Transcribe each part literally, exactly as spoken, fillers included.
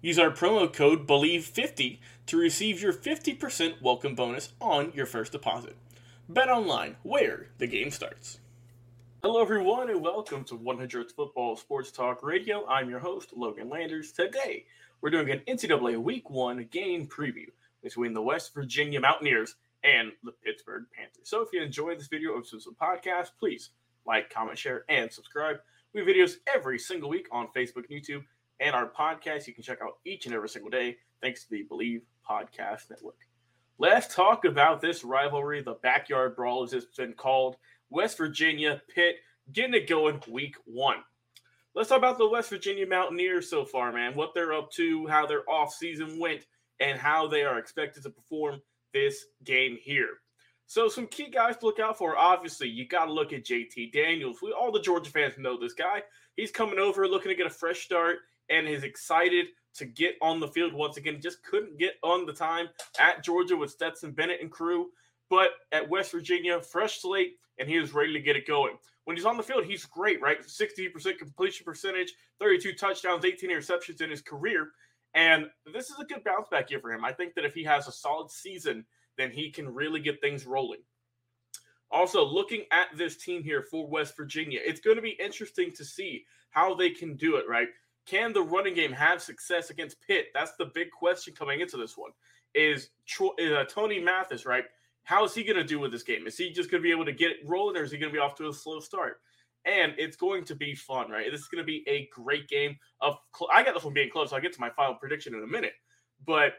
Use our promo code Believe fifty to receive your fifty percent welcome bonus on your first deposit. BetOnline, where the game starts. Hello everyone and welcome to one hundred Yards Football Sports Talk Radio. I'm your host, Logan Landers. Today, we're doing an N C double A Week one game preview between the West Virginia Mountaineers and the Pittsburgh Panthers. So if you enjoyed this video or this is a podcast, please like, comment, share, and subscribe. We have videos every single week on Facebook and YouTube. And our podcast, you can check out each and every single day, thanks to the Believe Podcast Network. Let's talk about this rivalry, the Backyard Brawl, as it's been called. West Virginia, Pitt, getting it going week one. Let's talk about the West Virginia Mountaineers so far, man. What they're up to, how their offseason went, and how they are expected to perform this game here. So some key guys to look out for. Obviously, you got to look at J T Daniels. We, all the Georgia fans know this guy. He's coming over looking to get a fresh start and is excited to get on the field once again. Just couldn't get on the time at Georgia with Stetson Bennett and crew, but at West Virginia, fresh slate, and he was ready to get it going. When he's on the field, he's great, right? sixty percent completion percentage, thirty-two touchdowns, eighteen interceptions in his career, and this is a good bounce back year for him. I think that if he has a solid season, then he can really get things rolling. Also, looking at this team here for West Virginia, it's going to be interesting to see how they can do it, right? Can the running game have success against Pitt? That's the big question coming into this one. Is, is uh, Tony Mathis, right? How is he going to do with this game? Is he just going to be able to get it rolling, or is he going to be off to a slow start? And it's going to be fun, right? This is going to be a great game. Of cl- I got this one being close. So I'll get to my final prediction in a minute. But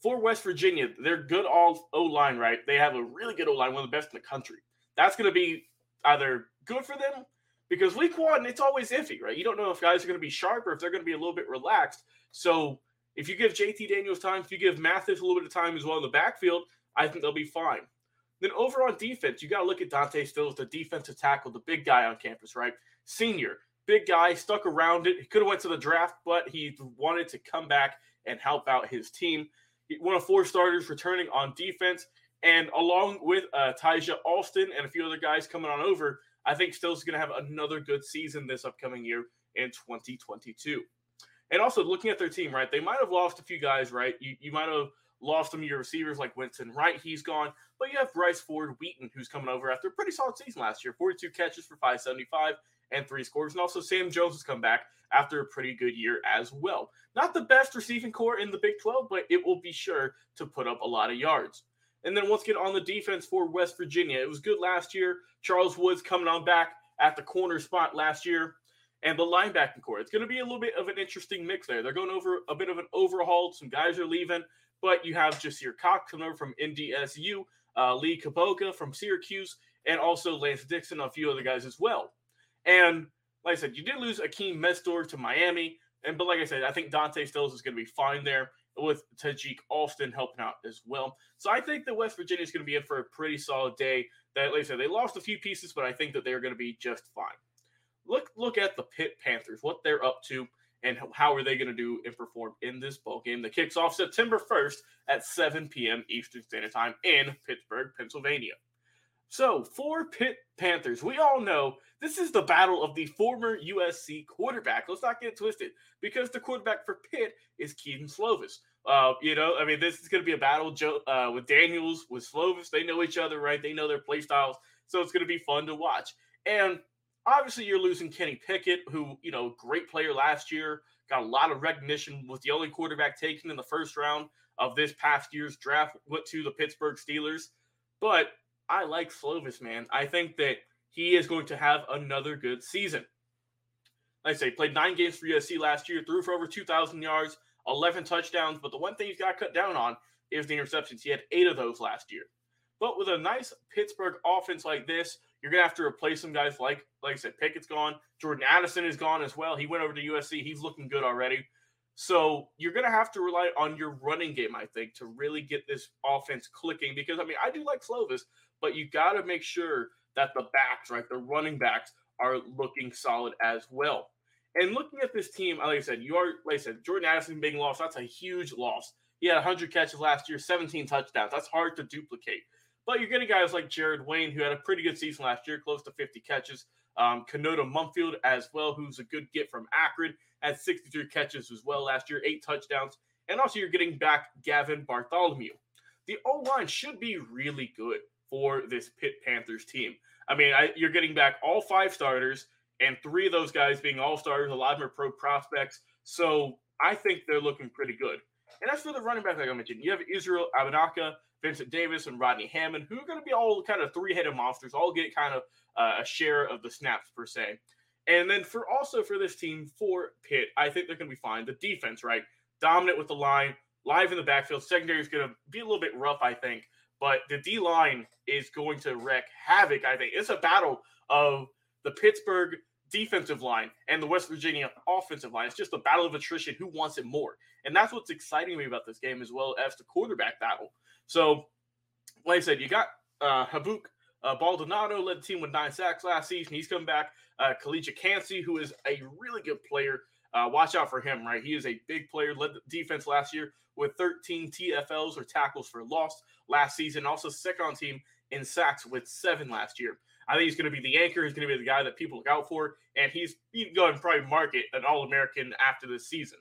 for West Virginia, they're good all O-line, right? They have a really good O-line, one of the best in the country. That's going to be either good for them, because week one, it's always iffy, right? You don't know if guys are going to be sharp or if they're going to be a little bit relaxed. So if you give J T Daniels time, if you give Mathis a little bit of time as well in the backfield, I think they'll be fine. Then over on defense, you got to look at Dante Stills, the defensive tackle, the big guy on campus, right? Senior, big guy, stuck around it. He could have went to the draft, but he wanted to come back and help out his team. One of four starters returning on defense. And along with uh, Tyja Alston and a few other guys coming on over, I think Stills is going to have another good season this upcoming year in twenty twenty-two. And also looking at their team, right, they might have lost a few guys, right? You, you might have lost some of your receivers like Winston Wright. He's gone. But you have Bryce Ford Wheaton, who's coming over after a pretty solid season last year, forty-two catches for five seventy-five and three scores. And also Sam Jones has come back after a pretty good year as well. Not the best receiving core in the Big twelve, but it will be sure to put up a lot of yards. And then once again on the defense for West Virginia, it was good last year. Charles Woods coming on back at the corner spot last year. And the linebacking core, it's going to be a little bit of an interesting mix there. They're going over a bit of an overhaul. Some guys are leaving, but you have Jasir Cox coming over from N D S U, uh, Lee Caboca from Syracuse, and also Lance Dixon, a few other guys as well. And like I said, you did lose Akeem Mestor to Miami, And but like I said, I think Dante Stills is going to be fine there with Tyja Alston helping out as well. So I think that West Virginia is going to be in for a pretty solid day. That, like I said, they lost a few pieces, but I think that they're going to be just fine. Look, look at the Pitt Panthers, what they're up to, and how are they going to do and perform in this bowl game that kicks off September first at seven p.m. Eastern Standard Time in Pittsburgh, Pennsylvania. So for Pitt Panthers, we all know this is the battle of the former U S C quarterback. Let's not get twisted, because the quarterback for Pitt is Keaton Slovis. Uh, you know, I mean, this is going to be a battle uh, with Daniels, with Slovis. They know each other, right? They know their play styles, so it's going to be fun to watch. And obviously, you're losing Kenny Pickett, who, you know, great player last year, got a lot of recognition, was the only quarterback taken in the first round of this past year's draft, went to the Pittsburgh Steelers. But I like Slovis, man. I think that he is going to have another good season. Like I say, played nine games for U S C last year, threw for over two thousand yards, eleven touchdowns. But the one thing he's got to cut down on is the interceptions. He had eight of those last year. But with a nice Pittsburgh offense like this, you're going to have to replace some guys like, like I said, Pickett's gone. Jordan Addison is gone as well. He went over to U S C. He's looking good already. So you're going to have to rely on your running game, I think, to really get this offense clicking. Because, I mean, I do like Slovis, but you got to make sure that the backs, right, the running backs are looking solid as well. And looking at this team, like I said, you are, like I said, Jordan Addison being lost, that's a huge loss. He had one hundred catches last year, seventeen touchdowns. That's hard to duplicate. But you're getting guys like Jared Wayne, who had a pretty good season last year, close to fifty catches. Um, Kanota Mumfield as well, who's a good get from Akron, had sixty-three catches as well last year, eight touchdowns. And also you're getting back Gavin Bartholomew. The O-line should be really good for this Pitt Panthers team. I mean, I, you're getting back all five starters, and three of those guys being all-stars, a lot of them are pro prospects. So I think they're looking pretty good. And that's for the running back, like I mentioned. You have Israel Abanaka, Vincent Davis, and Rodney Hammond, who are going to be all kind of three-headed monsters, all get kind of uh, a share of the snaps, per se. And then for also for this team, for Pitt, I think they're going to be fine. The defense, right, dominant with the line, live in the backfield. Secondary is going to be a little bit rough, I think. But the D-line is going to wreak havoc, I think. It's a battle of the Pittsburgh defensive line and the West Virginia offensive line. It's just a battle of attrition. Who wants it more? And that's what's exciting me about this game, as well as the quarterback battle. So, like I said, you got uh, Habuk uh, Baldonado, led the team with nine sacks last season. He's come back. Uh, Khalija Kansi, who is a really good player. Uh, watch out for him, right? He is a big player, led the defense last year with thirteen T F Ls, or tackles for loss, last season. Also second on team in sacks with seven last year. I think he's going to be the anchor. He's going to be the guy that people look out for. And he's you can go and probably market an All-American after this season.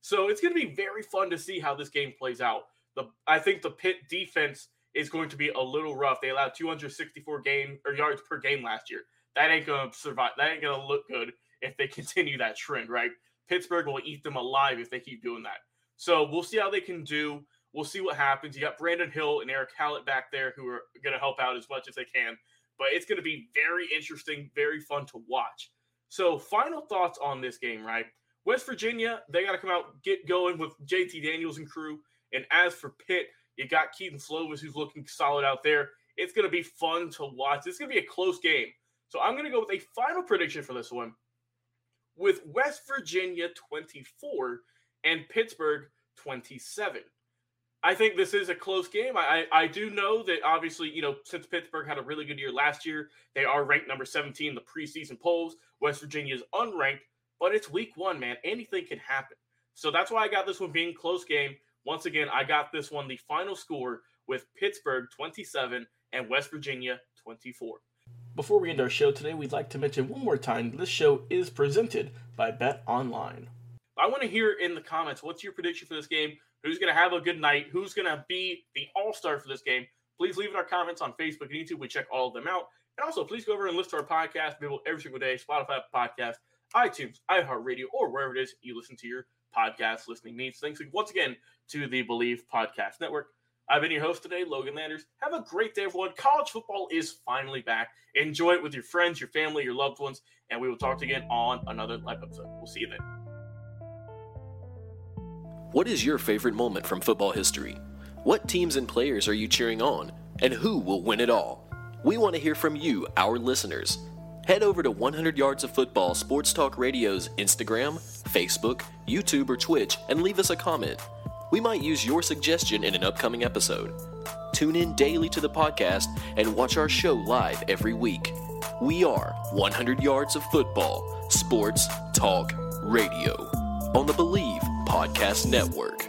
So it's going to be very fun to see how this game plays out. The, I think the Pitt defense is going to be a little rough. They allowed two hundred sixty-four game or yards per game last year. That ain't going to survive. That ain't going to look good if they continue that trend, right? Pittsburgh will eat them alive if they keep doing that. So we'll see how they can do. We'll see what happens. You got Brandon Hill and Eric Hallett back there who are going to help out as much as they can. But it's going to be very interesting, very fun to watch. So final thoughts on this game, right? West Virginia, they got to come out, get going with J T Daniels and crew. And as for Pitt, you got Keaton Slovis, who's looking solid out there. It's going to be fun to watch. It's going to be a close game. So I'm going to go with a final prediction for this one, with West Virginia twenty-four and Pittsburgh twenty-seven. I think this is a close game. I, I I do know that, obviously, you know, since Pittsburgh had a really good year last year, they are ranked number seventeen in the preseason polls. West Virginia is unranked, but it's week one, man. Anything can happen. So that's why I got this one being a close game. Once again, I got this one, the final score, with Pittsburgh twenty-seven and West Virginia twenty-four. Before we end our show today, we'd like to mention one more time, this show is presented by BetOnline. I want to hear in the comments, what's your prediction for this game? Who's going to have a good night? Who's going to be the all-star for this game? Please leave in our comments on Facebook and YouTube. We check all of them out. And also, please go over and listen to our podcast. We will every single day, Spotify podcast, iTunes, iHeartRadio, or wherever it is you listen to your podcast listening needs. Thanks once again to the Believe Podcast Network. I've been your host today, Logan Landers. Have a great day, everyone. College football is finally back. Enjoy it with your friends, your family, your loved ones, and we will talk to you again on another live episode. We'll see you then. What is your favorite moment from football history? What teams and players are you cheering on? And who will win it all? We want to hear from you, our listeners. Head over to one hundred Yards of Football Sports Talk Radio's Instagram, Facebook, YouTube, or Twitch and leave us a comment. We might use your suggestion in an upcoming episode. Tune in daily to the podcast and watch our show live every week. We are one hundred Yards of Football, Sports Talk Radio on the Believe Podcast Network.